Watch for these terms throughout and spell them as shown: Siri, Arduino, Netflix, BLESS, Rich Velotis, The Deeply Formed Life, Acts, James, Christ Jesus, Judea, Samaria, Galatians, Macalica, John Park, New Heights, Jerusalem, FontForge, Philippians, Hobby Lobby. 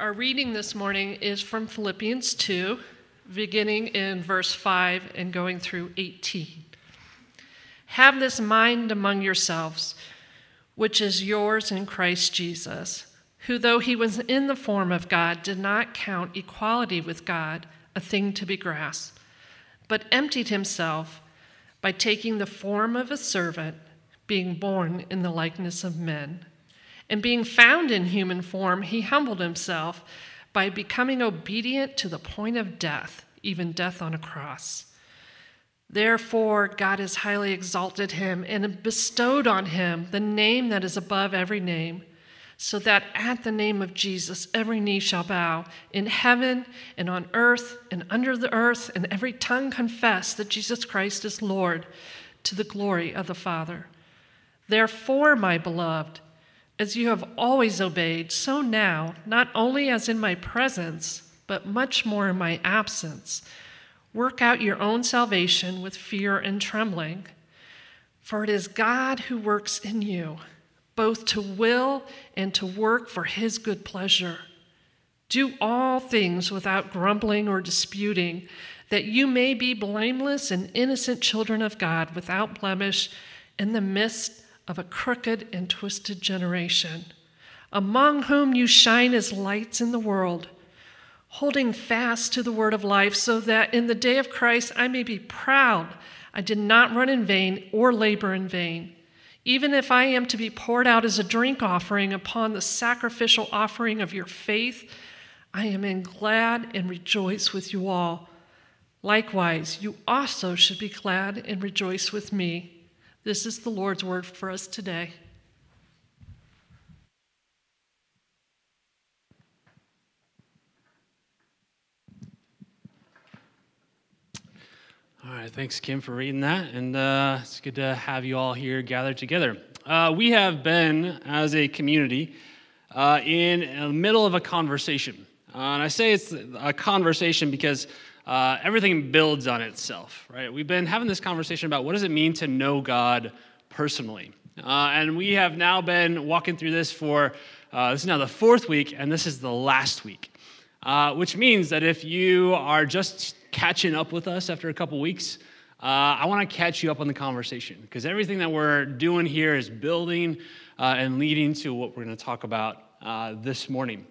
Our reading this morning is from Philippians 2, beginning in verse 5 and going through 18. Have this mind among yourselves, which is yours in Christ Jesus, who, though he was in the form of God, did not count equality with God a thing to be grasped, but emptied himself by taking the form of a servant, being born in the likeness of men. And being found in human form, he humbled himself by becoming obedient to the point of death, even death on a cross. Therefore, God has highly exalted him and bestowed on him the name that is above every name, so that at the name of Jesus every knee shall bow in heaven and on earth and under the earth, and every tongue confess that Jesus Christ is Lord, to the glory of the Father. Therefore, my beloved, as you have always obeyed, so now, not only as in my presence, but much more in my absence, work out your own salvation with fear and trembling. For it is God who works in you, both to will and to work for his good pleasure. Do all things without grumbling or disputing, that you may be blameless and innocent children of God, without blemish, in the midst of a crooked and twisted generation, among whom you shine as lights in the world, holding fast to the word of life, so that in the day of Christ I may be proud. I did not run in vain or labor in vain. Even if I am to be poured out as a drink offering upon the sacrificial offering of your faith, I am glad and rejoice with you all. Likewise, you also should be glad and rejoice with me. This is the Lord's word for us today. All right, thanks, Kim, for reading that. And it's good to have you all here gathered together. We have been, as a community, in the middle of a conversation. And I say it's a conversation because everything builds on itself, right? We've been having this conversation about what does it mean to know God personally? And we have now been walking through this for, this is now the fourth week, and this is the last week, which means that if you are just catching up with us after a couple weeks, I want to catch you up on the conversation, because everything that we're doing here is building and leading to what we're going to talk about this morning.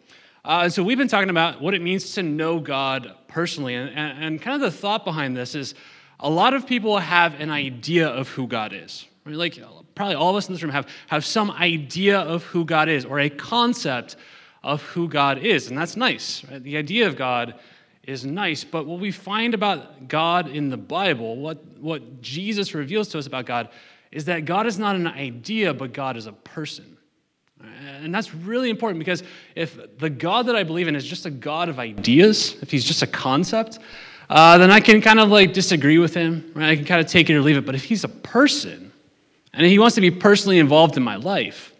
So we've been talking about what it means to know God personally, and kind of the thought behind this is a lot of people have an idea of who God is. Right? Like probably all of us in this room have some idea of who God is, or a concept of who God is, and that's nice. Right? The idea of God is nice, but what we find about God in the Bible, what Jesus reveals to us about God, is that God is not an idea, but God is a person. And that's really important, because if the God that I believe in is just a God of ideas, if he's just a concept, then I can kind of like disagree with him, right? I can kind of take it or leave it. But if he's a person, and he wants to be personally involved in my life,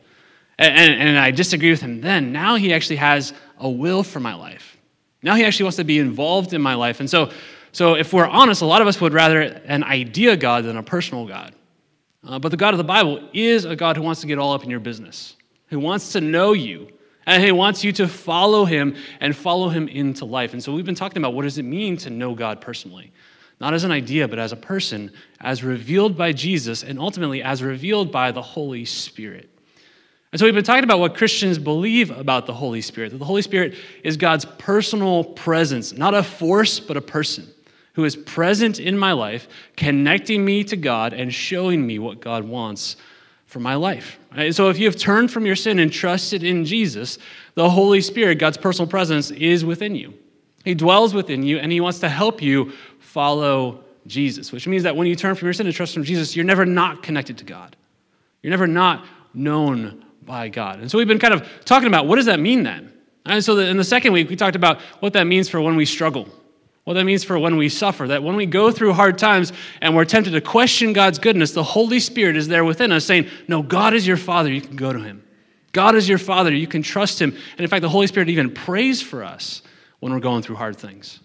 and I disagree with him then, now he actually has a will for my life. Now he actually wants to be involved in my life. And so if we're honest, a lot of us would rather an idea God than a personal God. But the God of the Bible is a God who wants to get all up in your business, who wants to know you, and he wants you to follow him and follow him into life. And so we've been talking about what does it mean to know God personally, not as an idea, but as a person, as revealed by Jesus, and ultimately as revealed by the Holy Spirit. And so we've been talking about what Christians believe about the Holy Spirit, that the Holy Spirit is God's personal presence, not a force, but a person who is present in my life, connecting me to God and showing me what God wants for my life. Right? So if you have turned from your sin and trusted in Jesus, the Holy Spirit, God's personal presence, is within you. He dwells within you, and he wants to help you follow Jesus, which means that when you turn from your sin and trust in Jesus, you're never not connected to God. You're never not known by God. And so we've been kind of talking about what does that mean then? And so in the second week, we talked about what that means for when we struggle, what that means for when we suffer, that when we go through hard times and we're tempted to question God's goodness, the Holy Spirit is there within us saying, no, God is your Father, you can go to him. God is your Father, you can trust him. And in fact, the Holy Spirit even prays for us when we're going through hard things.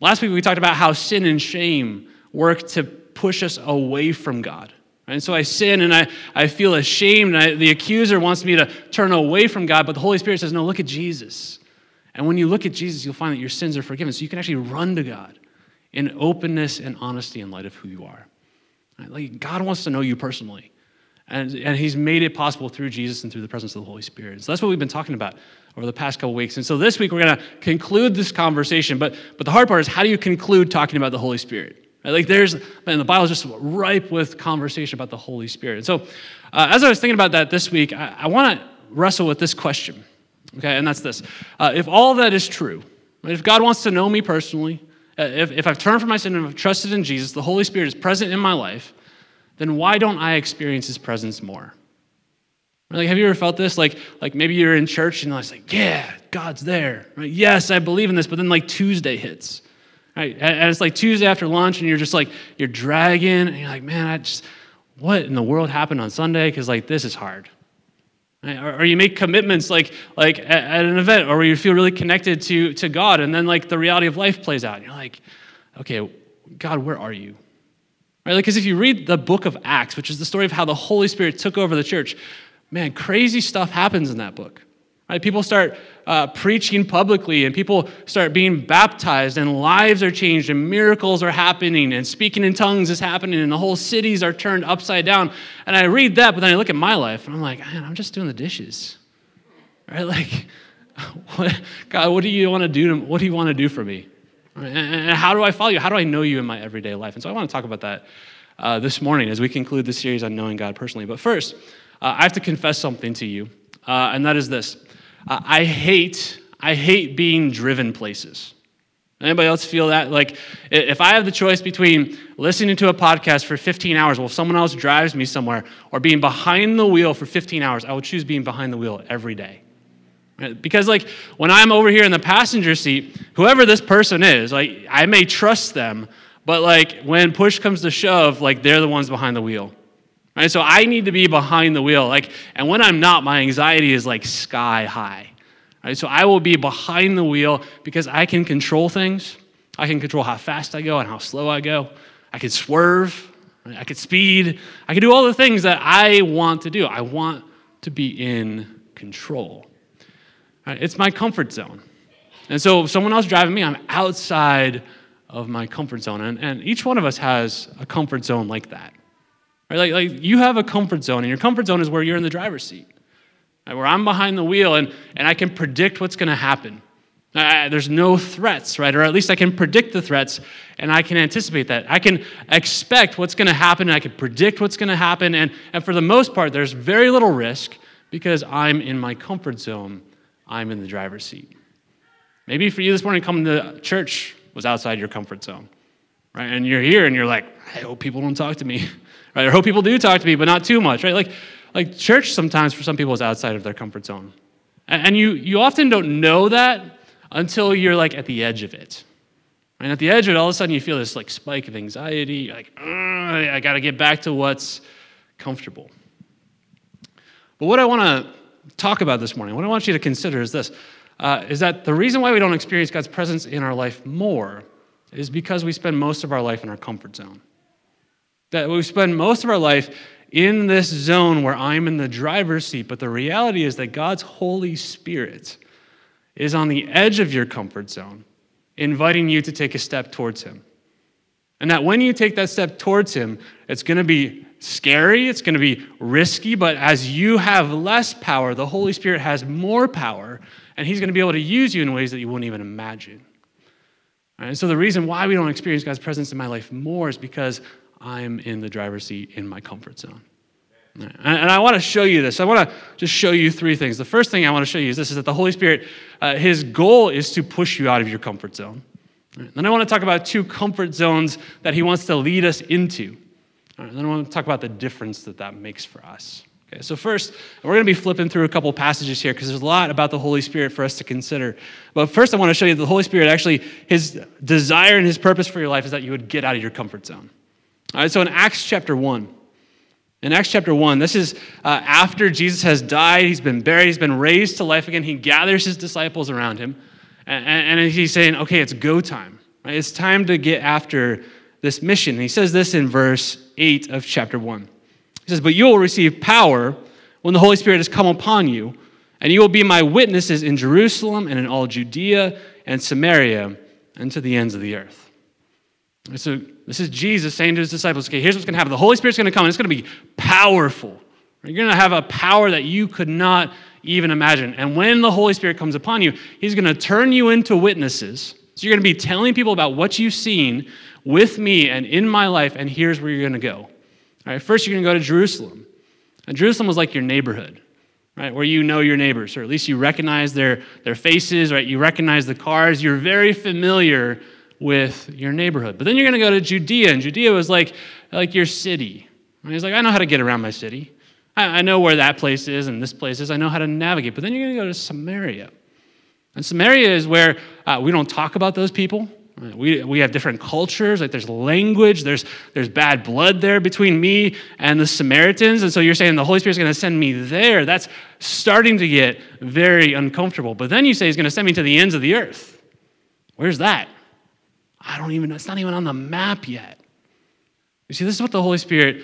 Last week, we talked about how sin and shame work to push us away from God. And so I sin and I feel ashamed, and the accuser wants me to turn away from God, but the Holy Spirit says, no, look at Jesus. And when you look at Jesus, you'll find that your sins are forgiven. So you can actually run to God in openness and honesty in light of who you are. Like, God wants to know you personally. And he's made it possible through Jesus and through the presence of the Holy Spirit. So that's what we've been talking about over the past couple weeks. And so this week, we're going to conclude this conversation. But the hard part is, how do you conclude talking about the Holy Spirit? Right? Like, the Bible is just ripe with conversation about the Holy Spirit. So as I was thinking about that this week, I want to wrestle with this question. Okay, and that's this. If all that is true, right, if God wants to know me personally, if I've turned from my sin and I've trusted in Jesus, the Holy Spirit is present in my life, then why don't I experience his presence more? Right, like, have you ever felt this? Like maybe you're in church and it's like, yeah, God's there. Right? Yes, I believe in this, but then like Tuesday hits. Right? And it's like Tuesday after lunch and you're just like, you're dragging and you're like, man, what in the world happened on Sunday? Because like, this is hard. Or you make commitments like at an event, or where you feel really connected to God, and then like the reality of life plays out. And you're like, okay, God, where are you? Right? Like, because if you read the book of Acts, which is the story of how the Holy Spirit took over the church, man, crazy stuff happens in that book. Right? People start preaching publicly, and people start being baptized, and lives are changed, and miracles are happening, and speaking in tongues is happening, and the whole cities are turned upside down. And I read that, but then I look at my life, and I'm like, man, I'm just doing the dishes, right? Like, what do you want to do for me? And how do I follow you? How do I know you in my everyday life? And so I want to talk about that this morning as we conclude this series on knowing God personally. But first, I have to confess something to you, and that is this. I hate being driven places. Anybody else feel that? Like, if I have the choice between listening to a podcast for 15 hours while someone else drives me somewhere, or being behind the wheel for 15 hours, I will choose being behind the wheel every day. Right? Because, like, when I'm over here in the passenger seat, whoever this person is, like, I may trust them, but, like, when push comes to shove, like, they're the ones behind the wheel. Right, so I need to be behind the wheel. Like, and when I'm not, my anxiety is like sky high. Right, so I will be behind the wheel because I can control things. I can control how fast I go and how slow I go. I can swerve. Right? I can speed. I can do all the things that I want to do. I want to be in control. Right, it's my comfort zone. And so if someone else driving me, I'm outside of my comfort zone. And each one of us has a comfort zone like that. Like you have a comfort zone, and your comfort zone is where you're in the driver's seat, right? Where I'm behind the wheel, and I can predict what's going to happen. There's no threats, right? Or at least I can predict the threats, and I can anticipate that. I can expect what's going to happen, and I can predict what's going to happen, and for the most part, there's very little risk because I'm in my comfort zone. I'm in the driver's seat. Maybe for you this morning, coming to church was outside your comfort zone, right? And you're here, and you're like, I hope people don't talk to me. Right, I hope people do talk to me, but not too much, right? Like church sometimes for some people is outside of their comfort zone. And you often don't know that until you're like at the edge of it. And at the edge of it, all of a sudden you feel this like spike of anxiety. You're like, I got to get back to what's comfortable. But what I want to talk about this morning, what I want you to consider is this, is that the reason why we don't experience God's presence in our life more is because we spend most of our life in our comfort zone. That we spend most of our life in this zone where I'm in the driver's seat, but the reality is that God's Holy Spirit is on the edge of your comfort zone, inviting you to take a step towards him. And that when you take that step towards him, it's going to be scary, it's going to be risky, but as you have less power, the Holy Spirit has more power, and he's going to be able to use you in ways that you wouldn't even imagine. All right? So the reason why we don't experience God's presence in my life more is because I'm in the driver's seat in my comfort zone. And I want to show you this. I want to just show you three things. The first thing I want to show you is this, is that the Holy Spirit, his goal is to push you out of your comfort zone. Right. Then I want to talk about two comfort zones that he wants to lead us into. All right. Then I want to talk about the difference that makes for us. Okay. So first, we're going to be flipping through a couple passages here because there's a lot about the Holy Spirit for us to consider. But first, I want to show you the Holy Spirit, actually, his desire and his purpose for your life is that you would get out of your comfort zone. All right, so in Acts chapter 1, this is after Jesus has died, he's been buried, he's been raised to life again, he gathers his disciples around him, and he's saying, okay, it's go time. Right? It's time to get after this mission. And he says this in verse 8 of chapter 1. He says, but you will receive power when the Holy Spirit has come upon you, And you will be my witnesses in Jerusalem and in all Judea and Samaria and to the ends of the earth. So this is Jesus saying to his disciples, okay, here's what's going to happen. The Holy Spirit's going to come, and it's going to be powerful. You're going to have a power that you could not even imagine. And when the Holy Spirit comes upon you, he's going to turn you into witnesses. So you're going to be telling people about what you've seen with me and in my life, and here's where you're going to go. All right, first, you're going to go to Jerusalem. And Jerusalem was like your neighborhood, right, where you know your neighbors, or at least you recognize their faces, right? You recognize the cars. You're very familiar with your neighborhood. But then you're going to go to Judea, and Judea was like your city. Right? It's like, I know how to get around my city. I know where that place is and this place is. I know how to navigate. But then you're going to go to Samaria. And Samaria is where we don't talk about those people. Right? We have different cultures. Like there's language. There's bad blood there between me and the Samaritans. And so you're saying the Holy Spirit's going to send me there. That's starting to get very uncomfortable. But then you say he's going to send me to the ends of the earth. Where's that? I don't even know. It's not even on the map yet. You see, this is what the Holy Spirit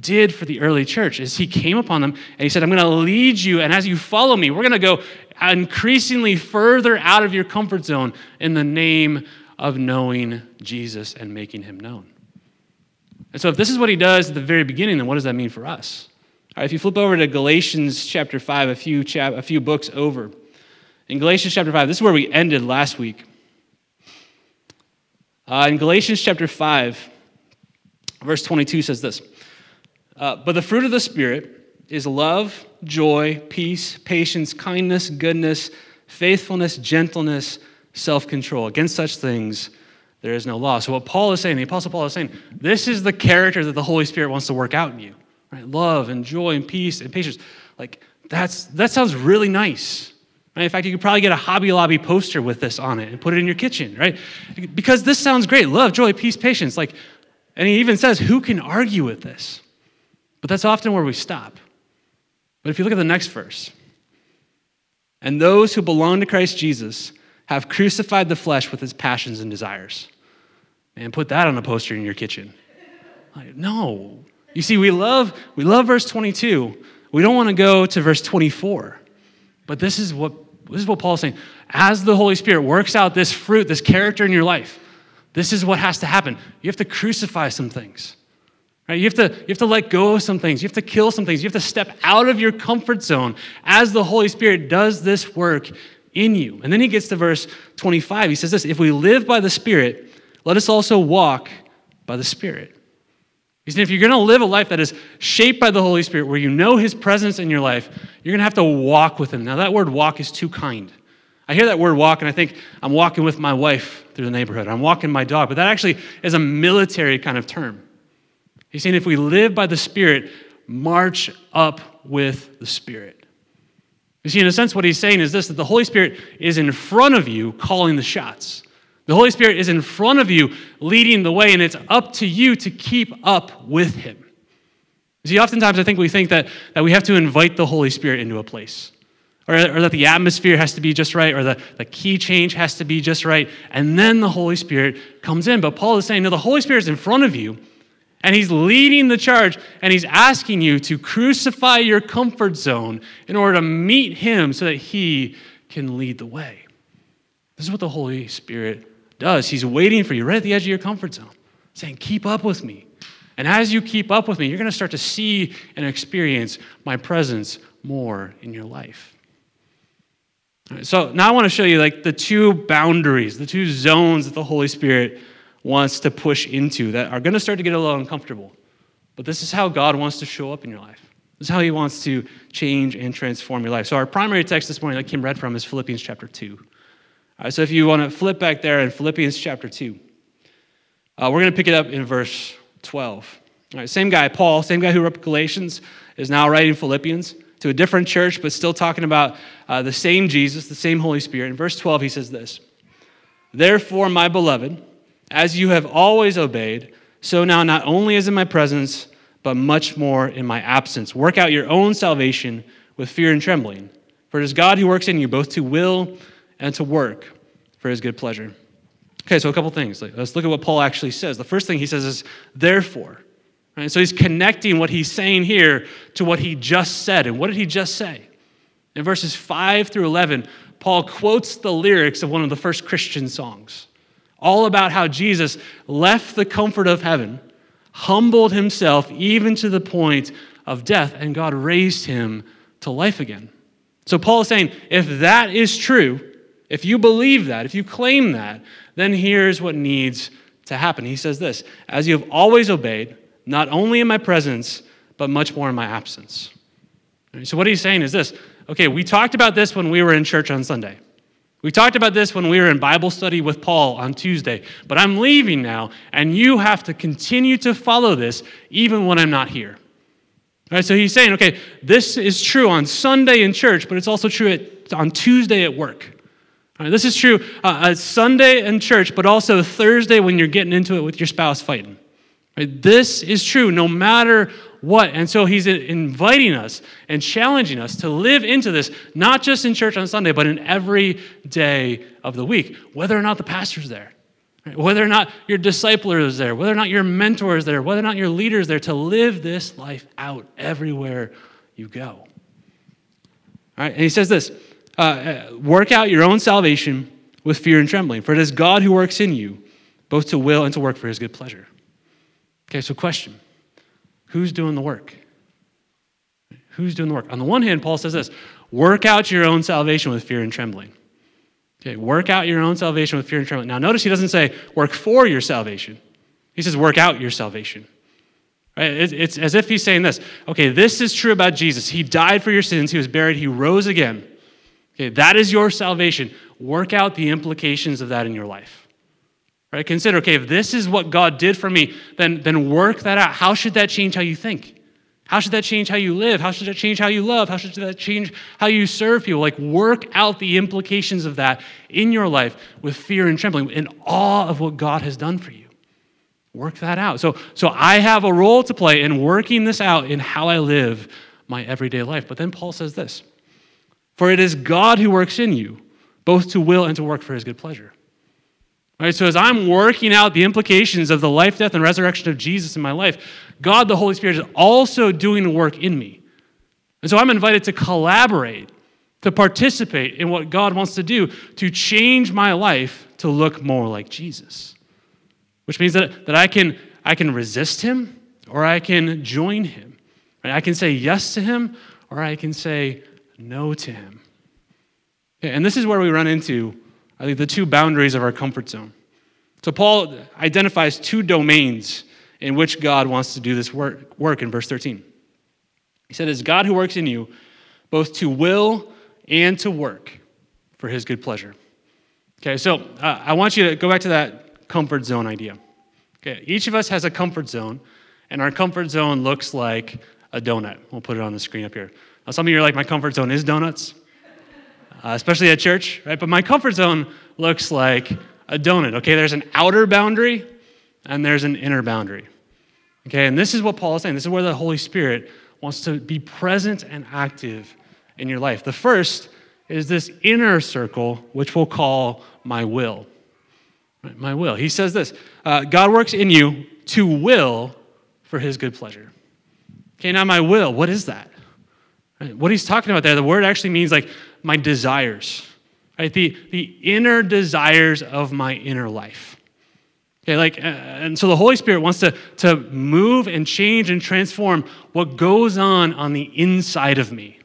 did for the early church, is he came upon them and he said, I'm going to lead you, and as you follow me, we're going to go increasingly further out of your comfort zone in the name of knowing Jesus and making him known. And so if this is what he does at the very beginning, then what does that mean for us? All right, if you flip over to Galatians chapter 5, a few books over. In Galatians chapter 5, this is where we ended last week. In Galatians chapter 5, verse 22 says this, but the fruit of the Spirit is love, joy, peace, patience, kindness, goodness, faithfulness, gentleness, self-control. Against such things, there is no law. So what Paul is saying, the Apostle Paul is saying, this is the character that the Holy Spirit wants to work out in you, right? Love and joy and peace and patience. Like that sounds really nice, right? In fact, you could probably get a Hobby Lobby poster with this on it and put it in your kitchen, right? Because this sounds great. Love, joy, peace, patience. Like, and he even says, who can argue with this? But that's often where we stop. But if you look at the next verse, and those who belong to Christ Jesus have crucified the flesh with its passions and desires. Man, put that on a poster in your kitchen. Like, no. You see, we love verse 22. We don't want to go to verse 24. But this is what Paul is saying. As the Holy Spirit works out this fruit, this character in your life, this is what has to happen. You have to crucify some things. Right? You have to let go of some things. You have to kill some things. You have to step out of your comfort zone as the Holy Spirit does this work in you. And then he gets to verse 25. He says this, if we live by the Spirit, let us also walk by the Spirit. He said, if you're going to live a life that is shaped by the Holy Spirit, where you know his presence in your life, you're going to have to walk with him. Now that word walk is too kind. I hear that word walk, and I think I'm walking with my wife through the neighborhood. I'm walking my dog. But that actually is a military kind of term. He's saying if we live by the Spirit, march up with the Spirit. You see, in a sense, what he's saying is this, that the Holy Spirit is in front of you calling the shots. The Holy Spirit is in front of you leading the way, and it's up to you to keep up with him. You see, oftentimes I think we think that we have to invite the Holy Spirit into a place, or that the atmosphere has to be just right, or the key change has to be just right, and then the Holy Spirit comes in. But Paul is saying, no, the Holy Spirit is in front of you, and he's leading the charge, and he's asking you to crucify your comfort zone in order to meet him so that he can lead the way. This is what the Holy Spirit does. He's waiting for you right at the edge of your comfort zone, saying, keep up with me. And as you keep up with me, you're going to start to see and experience my presence more in your life. All right, so now I want to show you the two boundaries, the two zones that the Holy Spirit wants to push into that are going to start to get a little uncomfortable. But this is how God wants to show up in your life. This is how he wants to change and transform your life. So our primary text this morning that Kim read from is Philippians chapter 2. All right, so if you want to flip back there in Philippians chapter 2, we're going to pick it up in verse 12. All right, same guy, Paul, same guy who wrote Galatians, is now writing Philippians to a different church, but still talking about the same Jesus, the same Holy Spirit. In verse 12, he says this, therefore, my beloved, as you have always obeyed, so now not only is in my presence, but much more in my absence. Work out your own salvation with fear and trembling. For it is God who works in you both to will and to work for his good pleasure. Okay, so a couple things. Let's look at what Paul actually says. The first thing he says is, therefore. Right? So he's connecting what he's saying here to what he just said. And what did he just say? In verses 5 through 11, Paul quotes the lyrics of one of the first Christian songs, all about how Jesus left the comfort of heaven, humbled himself even to the point of death, and God raised him to life again. So Paul is saying, if that is true, if you believe that, if you claim that, then here's what needs to happen. He says this, as you have always obeyed, not only in my presence, but much more in my absence. Right, so what he's saying is this, okay, we talked about this when we were in church on Sunday. We talked about this when we were in Bible study with Paul on Tuesday, but I'm leaving now, and you have to continue to follow this even when I'm not here. All right, so he's saying, okay, this is true on Sunday in church, but it's also true on Tuesday at work. All right, this is true Sunday in church, but also Thursday when you're getting into it with your spouse fighting. All right, this is true no matter what. And so he's inviting us and challenging us to live into this, not just in church on Sunday, but in every day of the week, whether or not the pastor's there. Right, whether or not your discipler is there, whether or not your mentor is there, whether or not your leader is there, to live this life out everywhere you go. All right, and he says this, work out your own salvation with fear and trembling, for it is God who works in you, both to will and to work for his good pleasure. Okay, so question, who's doing the work? Who's doing the work? On the one hand, Paul says this, work out your own salvation with fear and trembling. Okay, work out your own salvation with fear and trembling. Now, notice he doesn't say work for your salvation. He says work out your salvation. Right? It's as if he's saying this. Okay, this is true about Jesus. He died for your sins. He was buried. He rose again. Okay, that is your salvation. Work out the implications of that in your life. Right? Consider, okay, if this is what God did for me, then work that out. How should that change how you think? How should that change how you live? How should that change how you love? How should that change how you serve people? Like, work out the implications of that in your life with fear and trembling, in awe of what God has done for you. Work that out. So I have a role to play in working this out in how I live my everyday life. But then Paul says this, for it is God who works in you, both to will and to work for his good pleasure. All right, so as I'm working out the implications of the life, death, and resurrection of Jesus in my life, God, the Holy Spirit, is also doing work in me. And so I'm invited to collaborate, to participate in what God wants to do to change my life to look more like Jesus, which means that I can resist him or I can join him. Right? I can say yes to him or I can say no to him. Okay, and this is where we run into, I think, the two boundaries of our comfort zone. So Paul identifies two domains in which God wants to do this work in verse 13. He said, it's God who works in you, both to will and to work for his good pleasure. Okay, so I want you to go back to that comfort zone idea. Okay, each of us has a comfort zone, and our comfort zone looks like a donut. We'll put it on the screen up here. Now, some of you are like, my comfort zone is donuts. Especially at church, right? But my comfort zone looks like a donut, okay? There's an outer boundary and there's an inner boundary, okay? And this is what Paul is saying. This is where the Holy Spirit wants to be present and active in your life. The first is this inner circle, which we'll call my will, right? My will. He says this, God works in you to will for his good pleasure. Okay, now my will, what is that? Right? What he's talking about there, the word actually means like my desires, right? The inner desires of my inner life. Okay, like, and so the Holy Spirit wants to move and change and transform what goes on the inside of me,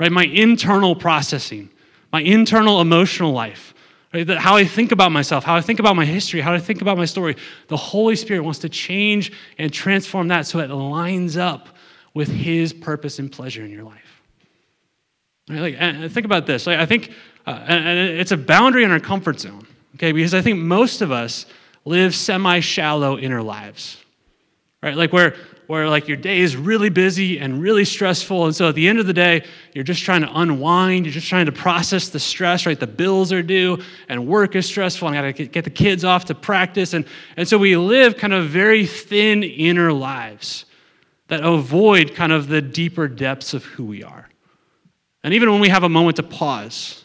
right? My internal processing, my internal emotional life, right? How I think about myself, how I think about my history, how I think about my story. The Holy Spirit wants to change and transform that so it lines up with his purpose and pleasure in your life. Right? Like, and think about this. Like, I think and it's a boundary in our comfort zone, okay? Because I think most of us live semi-shallow inner lives, right? Like where like your day is really busy and really stressful, and so at the end of the day, you're just trying to unwind. You're just trying to process the stress, right? The bills are due, and work is stressful, and I got to get the kids off to practice, and so we live kind of very thin inner lives that avoid kind of the deeper depths of who we are. And even when we have a moment to pause,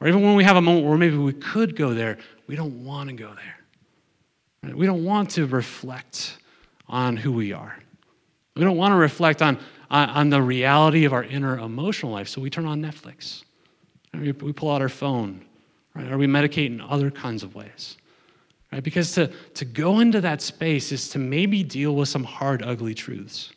or even when we have a moment where maybe we could go there, we don't want to go there. We don't want to reflect on who we are. We don't want to reflect on the reality of our inner emotional life, so we turn on Netflix. We pull out our phone, right? Or we medicate in other kinds of ways, right? Because to go into that space is to maybe deal with some hard, ugly truths,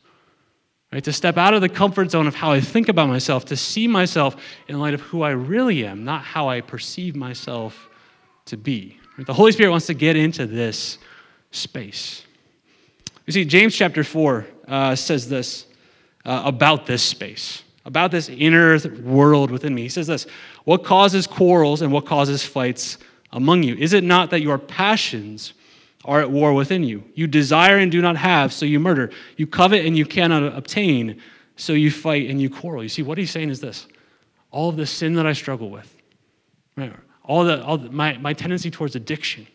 right? To step out of the comfort zone of how I think about myself, to see myself in light of who I really am, not how I perceive myself to be. Right? The Holy Spirit wants to get into this space. You see, James chapter 4 says this about this space, about this inner world within me. He says this: what causes quarrels and what causes fights among you? Is it not that your passions are at war within you? You desire and do not have, so you murder. You covet and you cannot obtain, so you fight and you quarrel. You see, what he's saying is this: all of the sin that I struggle with, right? my tendency towards addiction,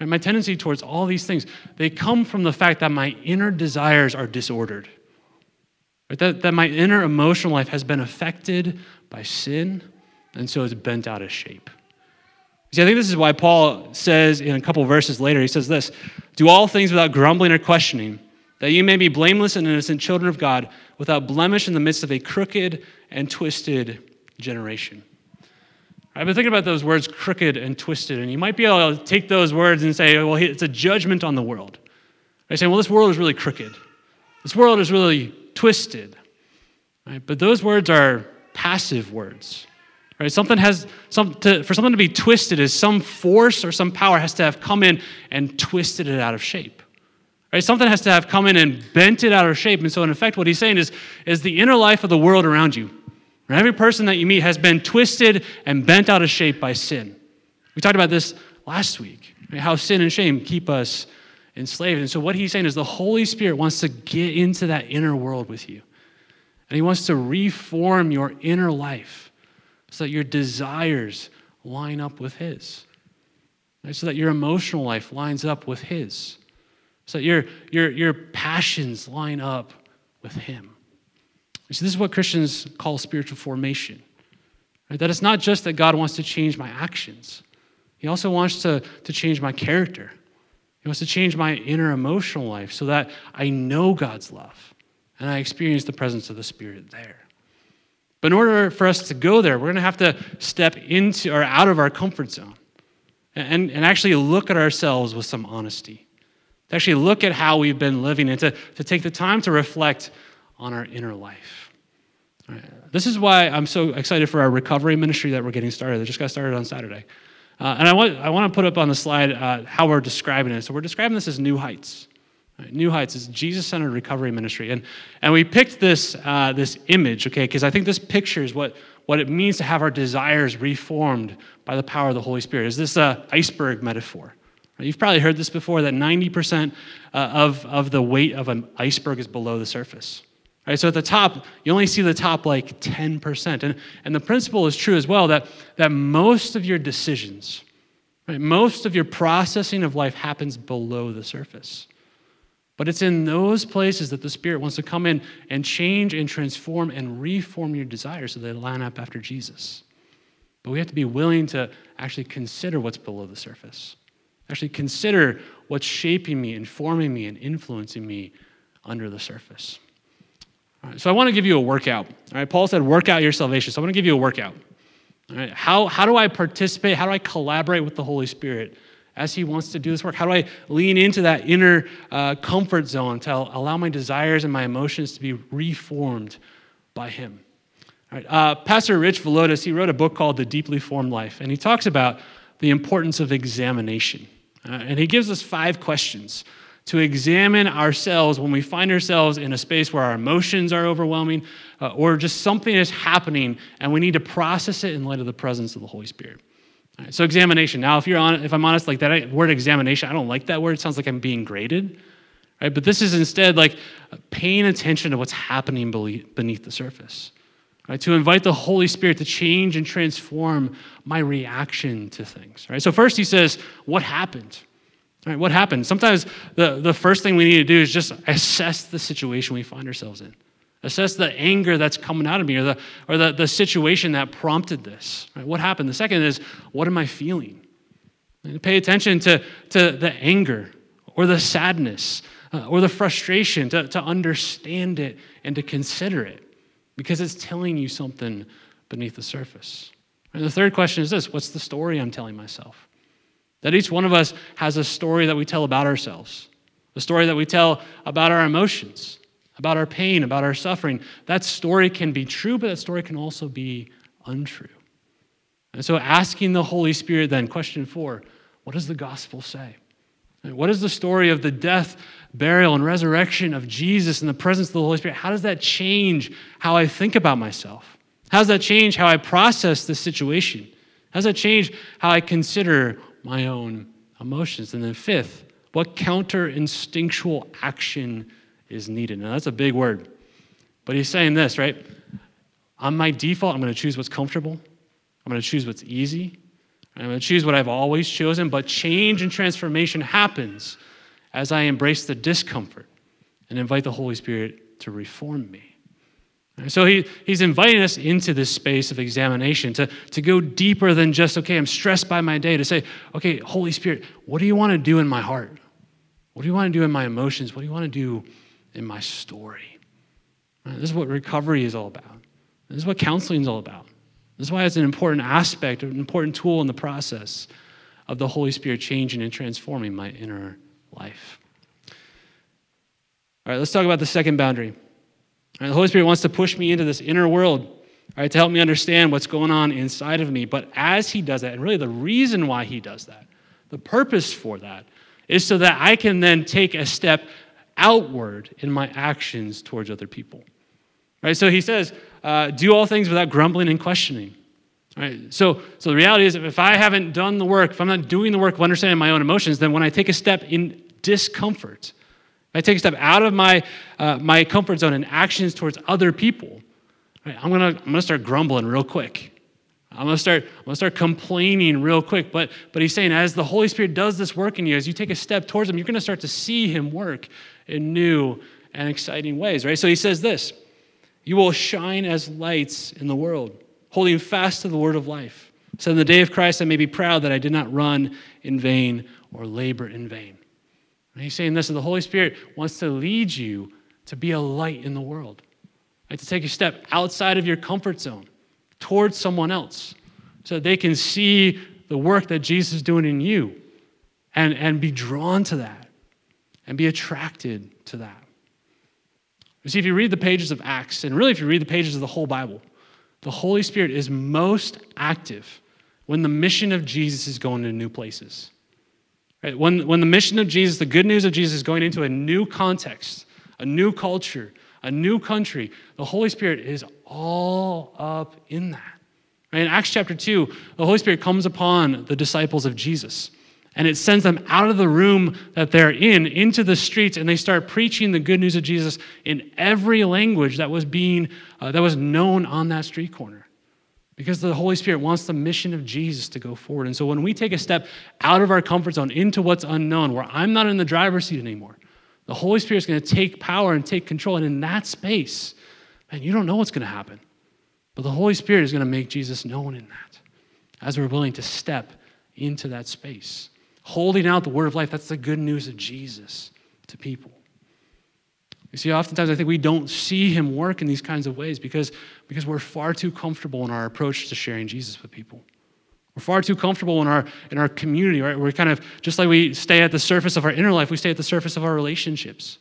right? My tendency towards all these things, they come from the fact that my inner desires are disordered. Right? That my inner emotional life has been affected by sin, and so it's bent out of shape. See, I think this is why Paul says in a couple verses later, he says this: do all things without grumbling or questioning, that you may be blameless and innocent children of God, without blemish in the midst of a crooked and twisted generation. I've been thinking about those words, crooked and twisted, and you might be able to take those words and say, well, it's a judgment on the world. They're saying, well, this world is really crooked. This world is really twisted. Right? But those words are passive words. Right? For something to be twisted is some force or some power has to have come in and twisted it out of shape. Right? Something has to have come in and bent it out of shape. And so in effect, what he's saying is the inner life of the world around you, and every person that you meet, has been twisted and bent out of shape by sin. We talked about this last week, right? How sin and shame keep us enslaved. And so what he's saying is the Holy Spirit wants to get into that inner world with you. And he wants to reform your inner life so that your desires line up with his, right? So that your emotional life lines up with his, so that your passions line up with him. So this is what Christians call spiritual formation, right? That it's not just that God wants to change my actions. He also wants to change my character. He wants to change my inner emotional life so that I know God's love and I experience the presence of the Spirit there. But in order for us to go there, we're going to have to step into or out of our comfort zone and actually look at ourselves with some honesty, to actually look at how we've been living and to take the time to reflect on our inner life. All right. This is why I'm so excited for our recovery ministry that we're getting started. It just got started on Saturday. And I want to put up on the slide how we're describing it. So we're describing this as New Heights. Right? New Heights is Jesus-centered recovery ministry. And we picked this image, okay, because I think this pictures what it means to have our desires reformed by the power of the Holy Spirit. Is this iceberg metaphor? Right? You've probably heard this before, that 90% of the weight of an iceberg is below the surface. Right, so at the top, you only see the top like 10%. And the principle is true as well, that most of your decisions, right, most of your processing of life happens below the surface. But it's in those places that the Spirit wants to come in and change and transform and reform your desires so they line up after Jesus. But we have to be willing to actually consider what's below the surface, actually consider what's shaping me, informing me, and influencing me under the surface. So I want to give you a workout. All right, Paul said, work out your salvation. So I'm going to give you a workout. All right, how do I participate? How do I collaborate with the Holy Spirit as he wants to do this work? How do I lean into that inner comfort zone to allow my desires and my emotions to be reformed by him? All right, Pastor Rich Velotis, he wrote a book called The Deeply Formed Life, and he talks about the importance of examination. And he gives us 5 questions to examine ourselves when we find ourselves in a space where our emotions are overwhelming or just something is happening and we need to process it in light of the presence of the Holy Spirit. All right, so examination. Now, if I'm honest, like that word examination, I don't like that word. It sounds like I'm being graded, right? But this is instead like paying attention to what's happening beneath the surface, right? To invite the Holy Spirit to change and transform my reaction to things, right? So first he says, what happened? Right, what happened? Sometimes the first thing we need to do is just assess the situation we find ourselves in. Assess the anger that's coming out of me or the situation that prompted this. Right, what happened? The second is, what am I feeling? And pay attention to the anger or the sadness or the frustration to understand it and to consider it, because it's telling you something beneath the surface. And the third question is this: what's the story I'm telling myself? That each one of us has a story that we tell about ourselves, a story that we tell about our emotions, about our pain, about our suffering. That story can be true, but that story can also be untrue. And so asking the Holy Spirit then, question 4, what does the gospel say? What is the story of the death, burial, and resurrection of Jesus in the presence of the Holy Spirit? How does that change how I think about myself? How does that change how I process this situation? How does that change how I consider my own emotions? And then 5th, what counter-instinctual action is needed? Now, that's a big word, but he's saying this, right? On my default, I'm going to choose what's comfortable. I'm going to choose what's easy. I'm going to choose what I've always chosen, but change and transformation happens as I embrace the discomfort and invite the Holy Spirit to reform me. And so he's inviting us into this space of examination to go deeper than just, okay, I'm stressed by my day, to say, okay, Holy Spirit, what do you want to do in my heart? What do you want to do in my emotions? What do you want to do in my story? This is what recovery is all about. This is what counseling is all about. This is why it's an important aspect, an important tool in the process of the Holy Spirit changing and transforming my inner life. All right, let's talk about the second boundary. All right, the Holy Spirit wants to push me into this inner world, all right, to help me understand what's going on inside of me. But as he does that, and really the reason why he does that, the purpose for that, is so that I can then take a step outward in my actions towards other people. Right, so he says, do all things without grumbling and questioning. Right, so the reality is, if I haven't done the work, if I'm not doing the work of understanding my own emotions, then when I take a step in discomfort, if I take a step out of my comfort zone in actions towards other people, right, I'm gonna start grumbling real quick. I'm gonna start complaining real quick. But he's saying, as the Holy Spirit does this work in you, as you take a step towards him, you're gonna start to see him work in new and exciting ways. Right, so he says this: you will shine as lights in the world, holding fast to the word of life, so in the day of Christ I may be proud that I did not run in vain or labor in vain. And he's saying this, that the Holy Spirit wants to lead you to be a light in the world, right? To take a step outside of your comfort zone towards someone else so that they can see the work that Jesus is doing in you and be drawn to that and be attracted to that. You see, if you read the pages of Acts, and really if you read the pages of the whole Bible, the Holy Spirit is most active when the mission of Jesus is going to new places. Right? When the mission of Jesus, the good news of Jesus, is going into a new context, a new culture, a new country, the Holy Spirit is all up in that. Right? In Acts chapter 2, the Holy Spirit comes upon the disciples of Jesus, and it sends them out of the room that they're in, into the streets, and they start preaching the good news of Jesus in every language that was known on that street corner, because the Holy Spirit wants the mission of Jesus to go forward. And so when we take a step out of our comfort zone into what's unknown, where I'm not in the driver's seat anymore, the Holy Spirit's going to take power and take control. And in that space, man, you don't know what's going to happen, but the Holy Spirit is going to make Jesus known in that, as we're willing to step into that space. Holding out the word of life, that's the good news of Jesus to people. You see, oftentimes I think we don't see him work in these kinds of ways because we're far too comfortable in our approach to sharing Jesus with people. We're far too comfortable in our community, right? We're kind of, just like we stay at the surface of our inner life, we stay at the surface of our relationships.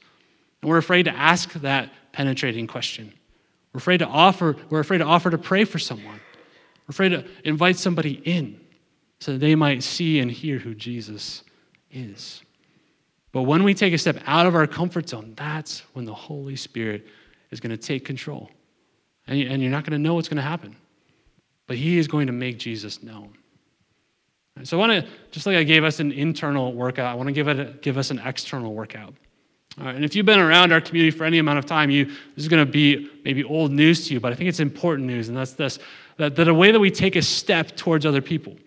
And we're afraid to ask that penetrating question. We're afraid to offer to pray for someone. We're afraid to invite somebody in, so that they might see and hear who Jesus is. But when we take a step out of our comfort zone, that's when the Holy Spirit is going to take control. And you're not going to know what's going to happen, but he is going to make Jesus known. And so I want to, just like I gave us an internal workout, I want to give us an external workout. All right, and if you've been around our community for any amount of time, this is going to be maybe old news to you, but I think it's important news, and that's this, that a way that we take a step towards other people,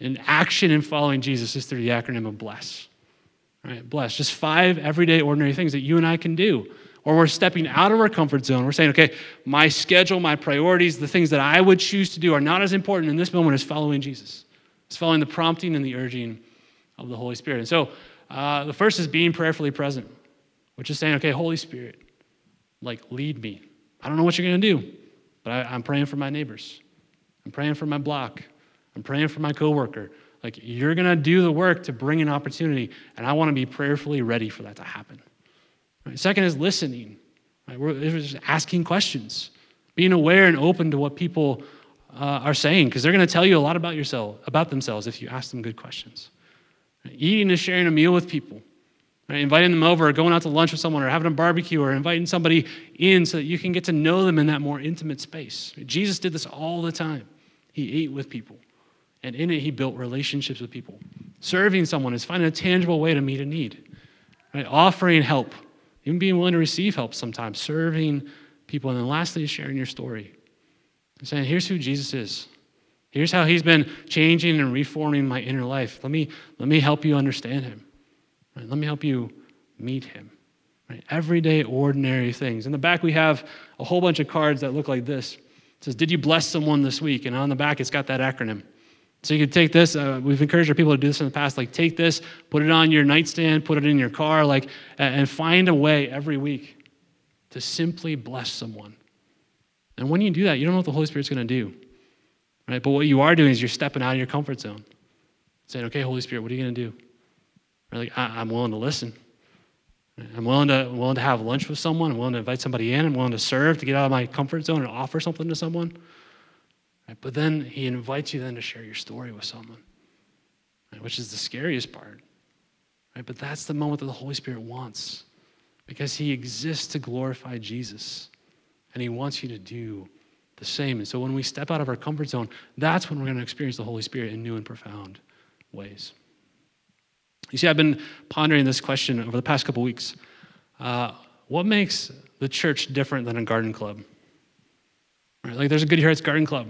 and action in following Jesus, is through the acronym of BLESS. Right? BLESS, just 5 everyday, ordinary things that you and I can do. Or we're stepping out of our comfort zone. We're saying, okay, my schedule, my priorities, the things that I would choose to do are not as important in this moment as following Jesus. It's following the prompting and the urging of the Holy Spirit. And so the first is being prayerfully present. We're just saying, okay, Holy Spirit, lead me. I don't know what you're going to do, but I'm praying for my neighbors. I'm praying for my block. I'm praying for my coworker. You're going to do the work to bring an opportunity, and I want to be prayerfully ready for that to happen. Right? Second is listening. Right? We're just asking questions, being aware and open to what people are saying, because they're going to tell you a lot about themselves if you ask them good questions. Right? Eating and sharing a meal with people. Right? Inviting them over, or going out to lunch with someone, or having a barbecue, or inviting somebody in so that you can get to know them in that more intimate space. Right? Jesus did this all the time. He ate with people. And in it, he built relationships with people. Serving someone is finding a tangible way to meet a need. Right? Offering help. Even being willing to receive help sometimes. Serving people. And then lastly, sharing your story. And saying, here's who Jesus is. Here's how he's been changing and reforming my inner life. Let me help you understand him. Right? Let me help you meet him. Right? Everyday, ordinary things. In the back, we have a whole bunch of cards that look like this. It says, did you bless someone this week? And on the back, it's got that acronym. So you can take this, we've encouraged our people to do this in the past, take this, put it on your nightstand, put it in your car, and find a way every week to simply bless someone. And when you do that, you don't know what the Holy Spirit's going to do, right? But what you are doing is you're stepping out of your comfort zone, saying, okay, Holy Spirit, what are you going to do? Right? I'm willing to listen. I'm willing to have lunch with someone. I'm willing to invite somebody in. I'm willing to serve, to get out of my comfort zone and offer something to someone. But then he invites you then to share your story with someone, right? Which is the scariest part. Right? But that's the moment that the Holy Spirit wants, because he exists to glorify Jesus, and he wants you to do the same. And so when we step out of our comfort zone, that's when we're going to experience the Holy Spirit in new and profound ways. You see, I've been pondering this question over the past couple weeks. What makes the church different than a garden club? Right? There's a Good Hearts Garden Club.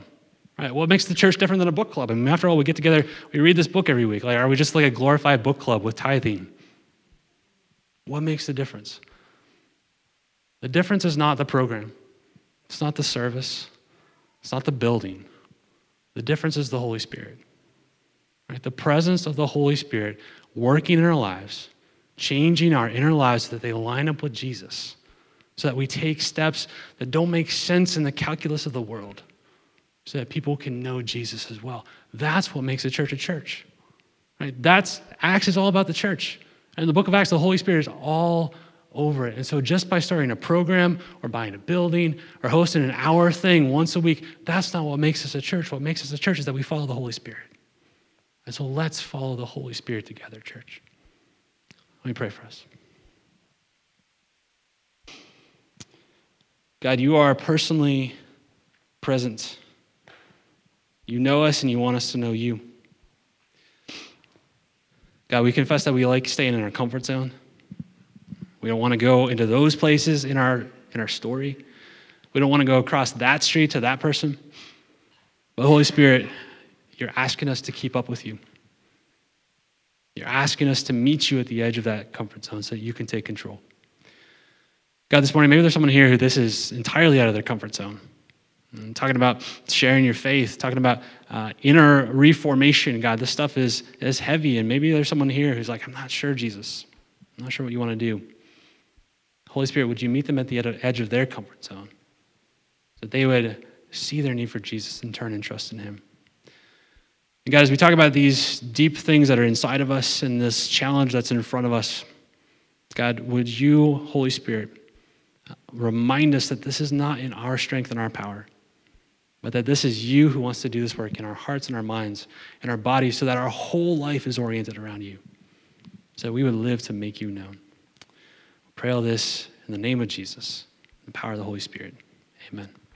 Right, what makes the church different than a book club? I mean, after all, we get together, we read this book every week. Are we just a glorified book club with tithing? What makes the difference? The difference is not the program. It's not the service. It's not the building. The difference is the Holy Spirit. Right? The presence of the Holy Spirit working in our lives, changing our inner lives so that they line up with Jesus, so that we take steps that don't make sense in the calculus of the world, so that people can know Jesus as well. That's what makes a church a church. Right? Acts is all about the church. And the book of Acts, the Holy Spirit is all over it. And so just by starting a program or buying a building or hosting an hour thing once a week, that's not what makes us a church. What makes us a church is that we follow the Holy Spirit. And so let's follow the Holy Spirit together, church. Let me pray for us. God, you are personally present. You know us and you want us to know you. God, we confess that we like staying in our comfort zone. We don't want to go into those places in our story. We don't want to go across that street to that person. But Holy Spirit, you're asking us to keep up with you. You're asking us to meet you at the edge of that comfort zone so that you can take control. God, this morning, maybe there's someone here who this is entirely out of their comfort zone. And talking about sharing your faith, talking about inner reformation, God, this stuff is heavy. And maybe there's someone here who's I'm not sure, Jesus. I'm not sure what you want to do. Holy Spirit, would you meet them at the edge of their comfort zone so that they would see their need for Jesus and turn and trust in him? And God, as we talk about these deep things that are inside of us and this challenge that's in front of us, God, would you, Holy Spirit, remind us that this is not in our strength and our power, but that this is you who wants to do this work in our hearts and our minds and our bodies so that our whole life is oriented around you, so that we would live to make you known. We pray all this in the name of Jesus, in the power of the Holy Spirit. Amen.